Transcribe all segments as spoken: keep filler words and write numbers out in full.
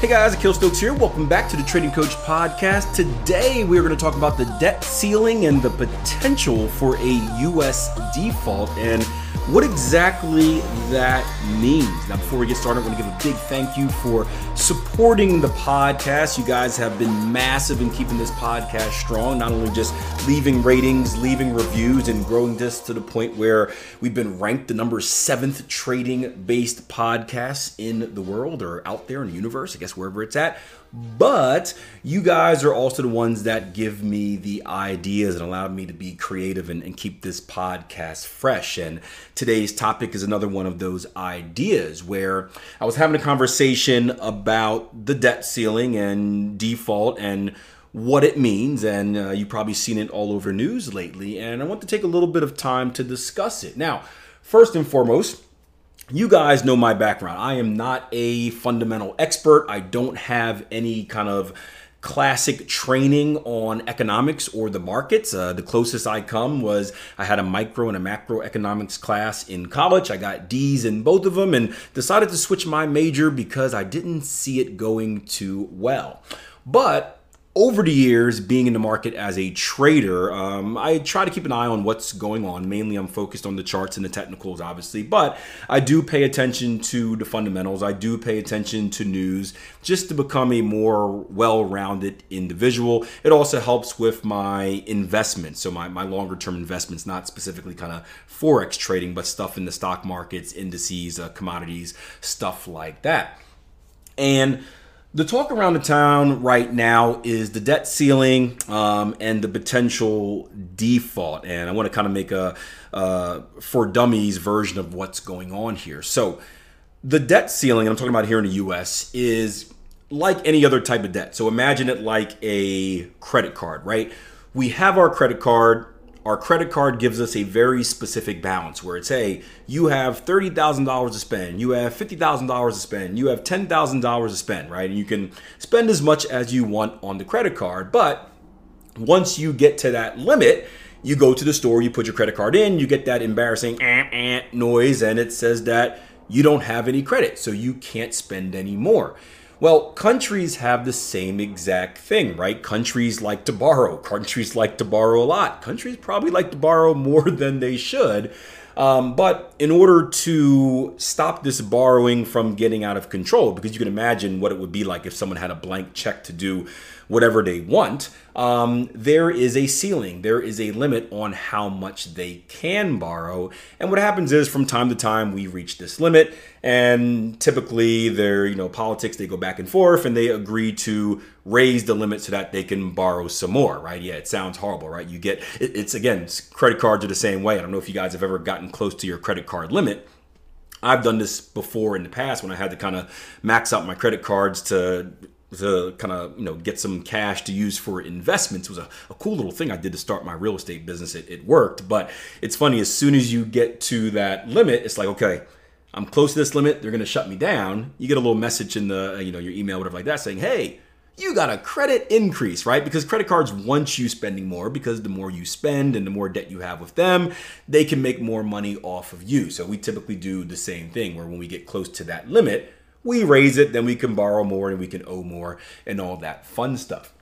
Hey guys, Akil Stokes here. Welcome back to the Trading Coach Podcast. Today we are going to talk about the debt ceiling and the potential for a U S default and what exactly that means. Now, before we get started, I want to give a big thank you for supporting the podcast. You guys have been massive in keeping this podcast strong, not only just leaving ratings, leaving reviews, and growing this to the point where we've been ranked the number seventh trading-based podcast in the world, or out there in the universe, I guess wherever it's at. But you guys are also the ones that give me the ideas and allow me to be creative and, and keep this podcast fresh. And today's topic is another one of those ideas where I was having a conversation about the debt ceiling and default and what it means, and uh, you've probably seen it all over news lately, and I want to take a little bit of time to discuss it. Now, first and foremost, you guys know my background. I am not a fundamental expert. I don't have any kind of classic training on economics or the markets. Uh, the closest I come was I had a micro and a macro economics class in college. I got D's in both of them and decided to switch my major because I didn't see it going too well. But over the years, being in the market as a trader, um, I try to keep an eye on what's going on. Mainly, I'm focused on the charts and the technicals, obviously, but I do pay attention to the fundamentals. I do pay attention to news just to become a more well-rounded individual. It also helps with my investments, so my, my longer-term investments, not specifically kind of Forex trading, but stuff in the stock markets, indices, uh, commodities, stuff like that. And the talk around the town right now is the debt ceiling um, and the potential default. And I want to kind of make a uh, for dummies version of what's going on here. So the debt ceiling, and I'm talking about here in the U S, is like any other type of debt. So imagine it like a credit card, right? We have our credit card. Our credit card gives us a very specific balance where it's, hey, you have thirty thousand dollars to spend, you have fifty thousand dollars to spend, you have ten thousand dollars to spend, right? And you can spend as much as you want on the credit card, but once you get to that limit, you go to the store, you put your credit card in, you get that embarrassing eh, eh, noise, and it says that you don't have any credit, so you can't spend any more. Well, countries have the same exact thing, right? Countries like to borrow. Countries like to borrow a lot. Countries probably like to borrow more than they should. Um, but in order to stop this borrowing from getting out of control, because you can imagine what it would be like if someone had a blank check to do whatever they want, um, there is a ceiling. There is a limit on how much they can borrow. And what happens is from time to time, we reach this limit. And typically they're, you know, politics, they go back and forth and they agree to raise the limit so that they can borrow some more, right? Yeah, it sounds horrible, right? You get, it, it's again, credit cards are the same way. I don't know if you guys have ever gotten close to your credit card limit. I've done this before in the past when I had to kind of max out my credit cards to to kind of, you know, get some cash to use for investments. It was a, a cool little thing I did to start my real estate business. It, it worked, but it's funny, as soon as you get to that limit, it's like, okay, I'm close to this limit. They're going to shut me down. You get a little message in the, you know, your email, whatever like that, saying, hey, you got a credit increase, right? Because credit cards want you spending more, because the more you spend and the more debt you have with them, they can make more money off of you. So we typically do the same thing where when we get close to that limit, we raise it, then we can borrow more and we can owe more and all that fun stuff.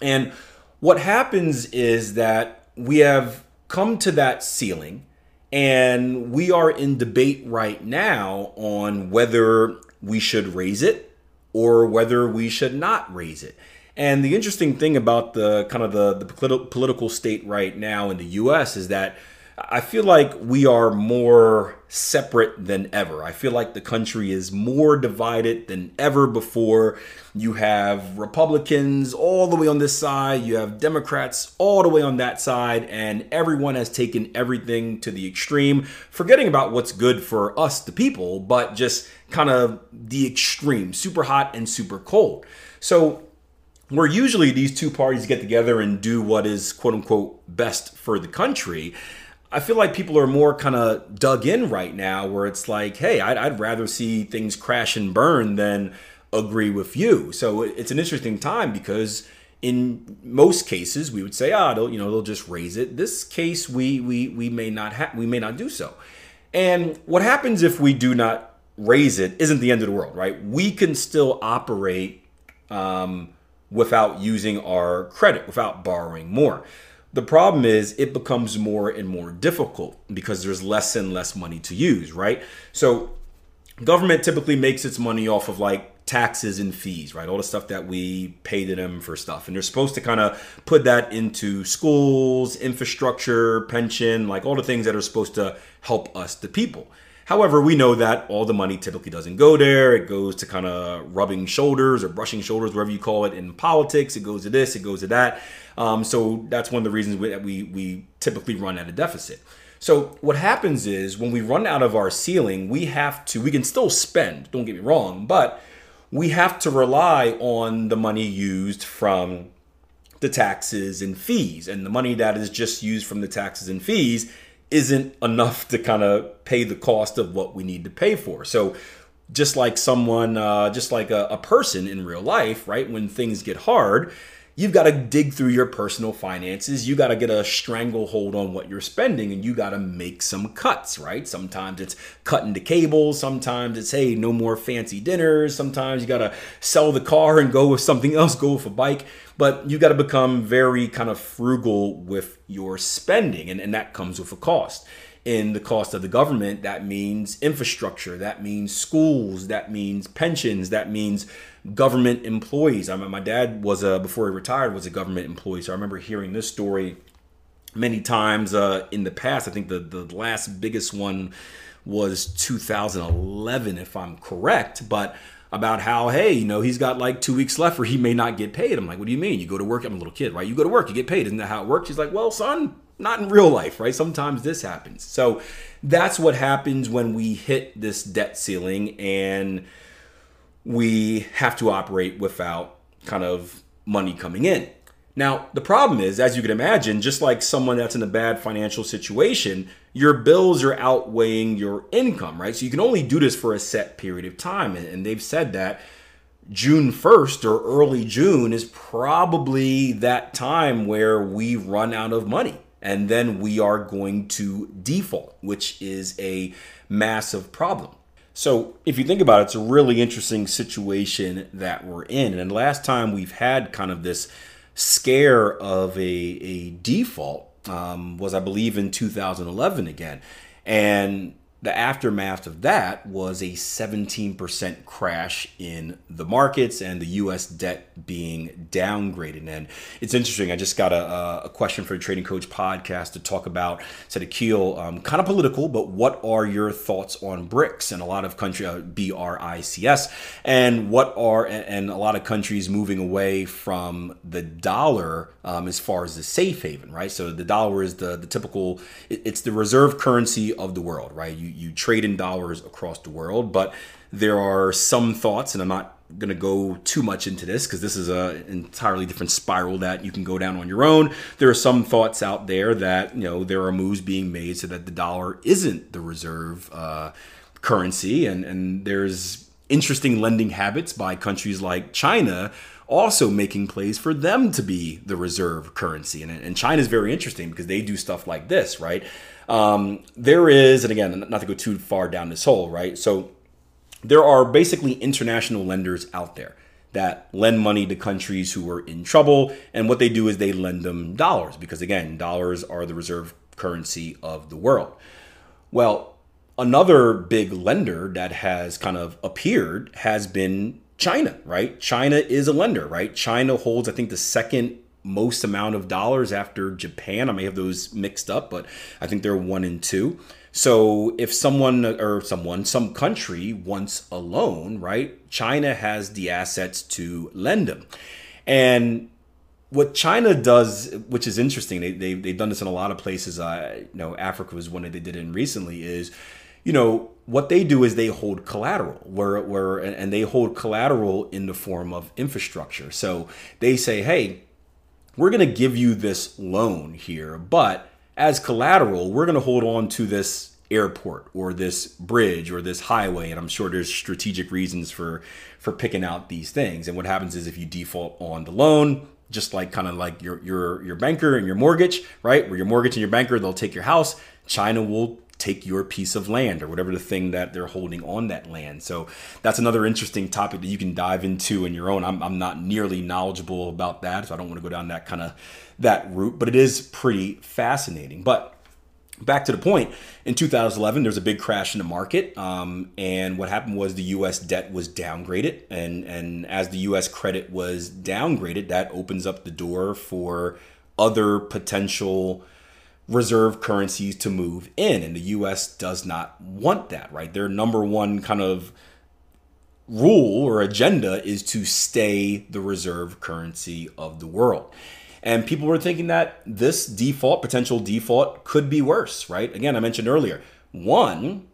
And what happens is that we have come to that ceiling and we are in debate right now on whether we should raise it or whether we should not raise it. And the interesting thing about the kind of the, the politi- political state right now in the U S is that I feel like we are more separate than ever. I feel like the country is more divided than ever before. You have Republicans all the way on this side. You have Democrats all the way on that side. And everyone has taken everything to the extreme, forgetting about what's good for us, the people, but just kind of the extreme, super hot and super cold. So where usually these two parties get together and do what is quote unquote best for the country, I feel like people are more kind of dug in right now where it's like, hey, I'd, I'd rather see things crash and burn than agree with you. So it's an interesting time because in most cases we would say, ah, oh, you know, they'll just raise it. This case, we we we may not ha- we may not do so. And what happens if we do not raise it isn't the end of the world, right? We can still operate um, without using our credit, without borrowing more. The problem is it becomes more and more difficult because there's less and less money to use, right? So government typically makes its money off of like taxes and fees, right? All the stuff that we pay to them for stuff. And they're supposed to kind of put that into schools, infrastructure, pension, like all the things that are supposed to help us, the people. However, we know that all the money typically doesn't go there. It goes to kind of rubbing shoulders or brushing shoulders, whatever you call it in politics. It goes to this, it goes to that. Um, so that's one of the reasons we, we, we typically run at a deficit. So what happens is when we run out of our ceiling, we have to, we can still spend, don't get me wrong, but we have to rely on the money used from the taxes and fees. And the money that is just used from the taxes and fees isn't enough to kind of pay the cost of what we need to pay for. So just like someone, uh, just like a, a person in real life, right? When things get hard, you've got to dig through your personal finances. You got to get a stranglehold on what you're spending and you got to make some cuts, right? Sometimes it's cutting the cable. Sometimes it's, hey, no more fancy dinners. Sometimes you got to sell the car and go with something else, go with a bike. But you got to become very kind of frugal with your spending. And, and that comes with a cost. In the cost of the government, that means infrastructure, that means schools, that means pensions, that means government employees. I mean, my dad was a, before he retired, was a government employee. So I remember hearing this story many times uh, in the past. I think the, the last biggest one was two thousand eleven, if I'm correct, but about how, hey, you know, he's got like two weeks left where he may not get paid. I'm like, what do you mean? You go to work, I'm a little kid, right? You go to work, you get paid. Isn't that how it works? He's like, well, son, not in real life, right? Sometimes this happens. So that's what happens when we hit this debt ceiling and we have to operate without kind of money coming in. Now, the problem is, as you can imagine, just like someone that's in a bad financial situation, your bills are outweighing your income, right? So you can only do this for a set period of time. And they've said that June first or early June is probably that time where we run out of money. And then we are going to default, which is a massive problem. So if you think about it, it's a really interesting situation that we're in. And last time we've had kind of this scare of a, a default um, was, I believe, in two thousand eleven again. And the aftermath of that was a seventeen percent crash in the markets and the U S debt being downgraded. And it's interesting. I just got a, a question for the Trading Coach podcast to talk about. Said Akil, um, kind of political, but what are your thoughts on BRICS and a lot of country uh, B R I C S and what are and a lot of countries moving away from the dollar um, as far as the safe haven, right? So the dollar is the the typical, it, it's the reserve currency of the world, right? You You trade in dollars across the world, but there are some thoughts, and I'm not going to go too much into this because this is an entirely different spiral that you can go down on your own. There are some thoughts out there that, you know, there are moves being made so that the dollar isn't the reserve uh, currency, and, and there's interesting lending habits by countries like China also making plays for them to be the reserve currency. And, and China is very interesting because they do stuff like this, right? Um, there is, and again, not to go too far down this hole, right? So there are basically international lenders out there that lend money to countries who are in trouble. And what they do is they lend them dollars because, again, dollars are the reserve currency of the world. Well, another big lender that has kind of appeared has been China, right? China is a lender, right? China holds, I think, the second most amount of dollars after Japan. I may have those mixed up, but I think they're one and two. So if someone or someone, some country wants a loan, right? China has the assets to lend them. And what China does, which is interesting, they, they, they've done this in a lot of places. I you know Africa was one that they did it in recently is, you know, what they do is they hold collateral where, where, and they hold collateral in the form of infrastructure. So they say, hey, we're going to give you this loan here, but as collateral, we're going to hold on to this airport or this bridge or this highway. And I'm sure there's strategic reasons for, for picking out these things. And what happens is if you default on the loan, just like kind of like your, your, your banker and your mortgage, right? Where your mortgage and your banker, they'll take your house. China will take your piece of land or whatever the thing that they're holding on that land. So that's another interesting topic that you can dive into in your own. I'm, I'm not nearly knowledgeable about that, so I don't want to go down that kind of that route, but it is pretty fascinating. But back to the point, in two thousand eleven, there was a big crash in the market. Um, and what happened was the U S debt was downgraded. And, and as the U S credit was downgraded, that opens up the door for other potential reserve currencies to move in. And the U S does not want that, right? Their number one kind of rule or agenda is to stay the reserve currency of the world. And people were thinking that this default, potential default, could be worse, right? Again, I mentioned earlier, one,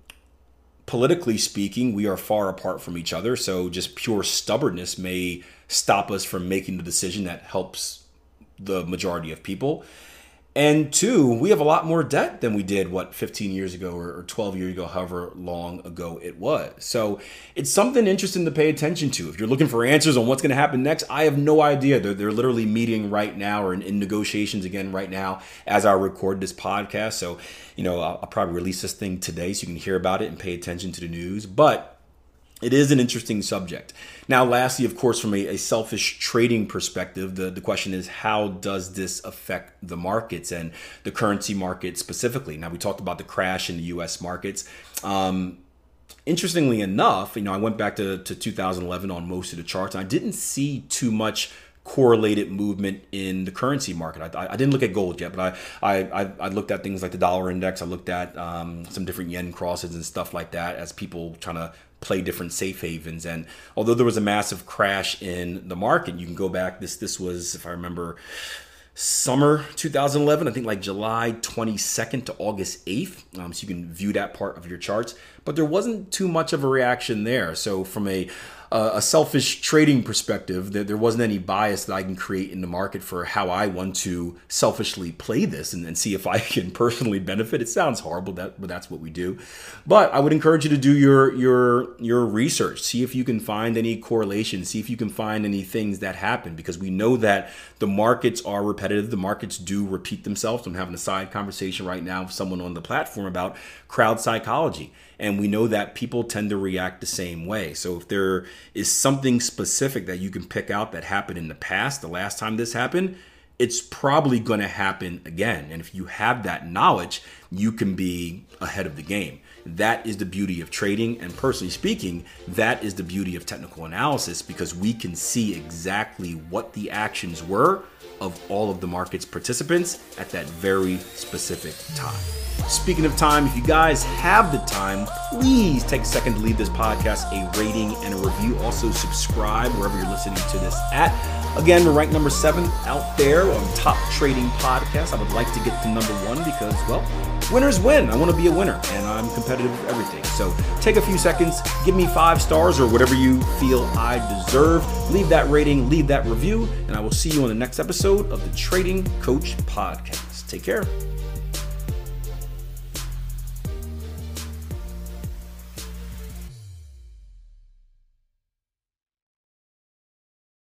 politically speaking, we are far apart from each other. So just pure stubbornness may stop us from making the decision that helps the majority of people. And two, we have a lot more debt than we did, what, fifteen years ago or twelve years ago, however long ago it was. So it's something interesting to pay attention to. If you're looking for answers on what's going to happen next, I have no idea. They're, they're literally meeting right now or in, in negotiations again right now as I record this podcast. So, you know, I'll, I'll probably release this thing today so you can hear about it and pay attention to the news. But it is an interesting subject. Now, lastly, of course, from a, a selfish trading perspective, the, the question is, how does this affect the markets and the currency market specifically? Now, we talked about the crash in the U S markets. Um, interestingly enough, you know, I went back to, to two thousand eleven on most of the charts, and I didn't see too much correlated movement in the currency market. I, I didn't look at gold yet, but I, I I looked at things like the dollar index. I looked at um, some different yen crosses and stuff like that as people trying to play different safe havens. And although there was a massive crash in the market, you can go back, this this was, if I remember, summer two thousand eleven, I think like July twenty-second to August eighth. Um, so you can view that part of your charts, but there wasn't too much of a reaction there. So from a Uh, a selfish trading perspective, that there wasn't any bias that I can create in the market for how I want to selfishly play this and, and see if I can personally benefit. It sounds horrible, that, but that's what we do. But I would encourage you to do your your your research. See if you can find any correlations. See if you can find any things that happen, because we know that the markets are repetitive. The markets do repeat themselves. I'm having a side conversation right now with someone on the platform about crowd psychology. And we know that people tend to react the same way. So if there is something specific that you can pick out that happened in the past, the last time this happened, it's probably going to happen again. And if you have that knowledge, you can be ahead of the game. That is the beauty of trading. And personally speaking, that is the beauty of technical analysis, because we can see exactly what the actions were of all of the market's participants at that very specific time. Speaking of time, if you guys have the time, please take a second to leave this podcast a rating and a review. Also subscribe wherever you're listening to this at. Again, we're ranked number seven out there on Top Trading Podcast. I would like to get to number one because, well, winners win. I want to be a winner, and I'm competitive with everything. So take a few seconds, give me five stars or whatever you feel I deserve. Leave that rating, leave that review, and I will see you on the next episode of the Trading Coach Podcast. Take care.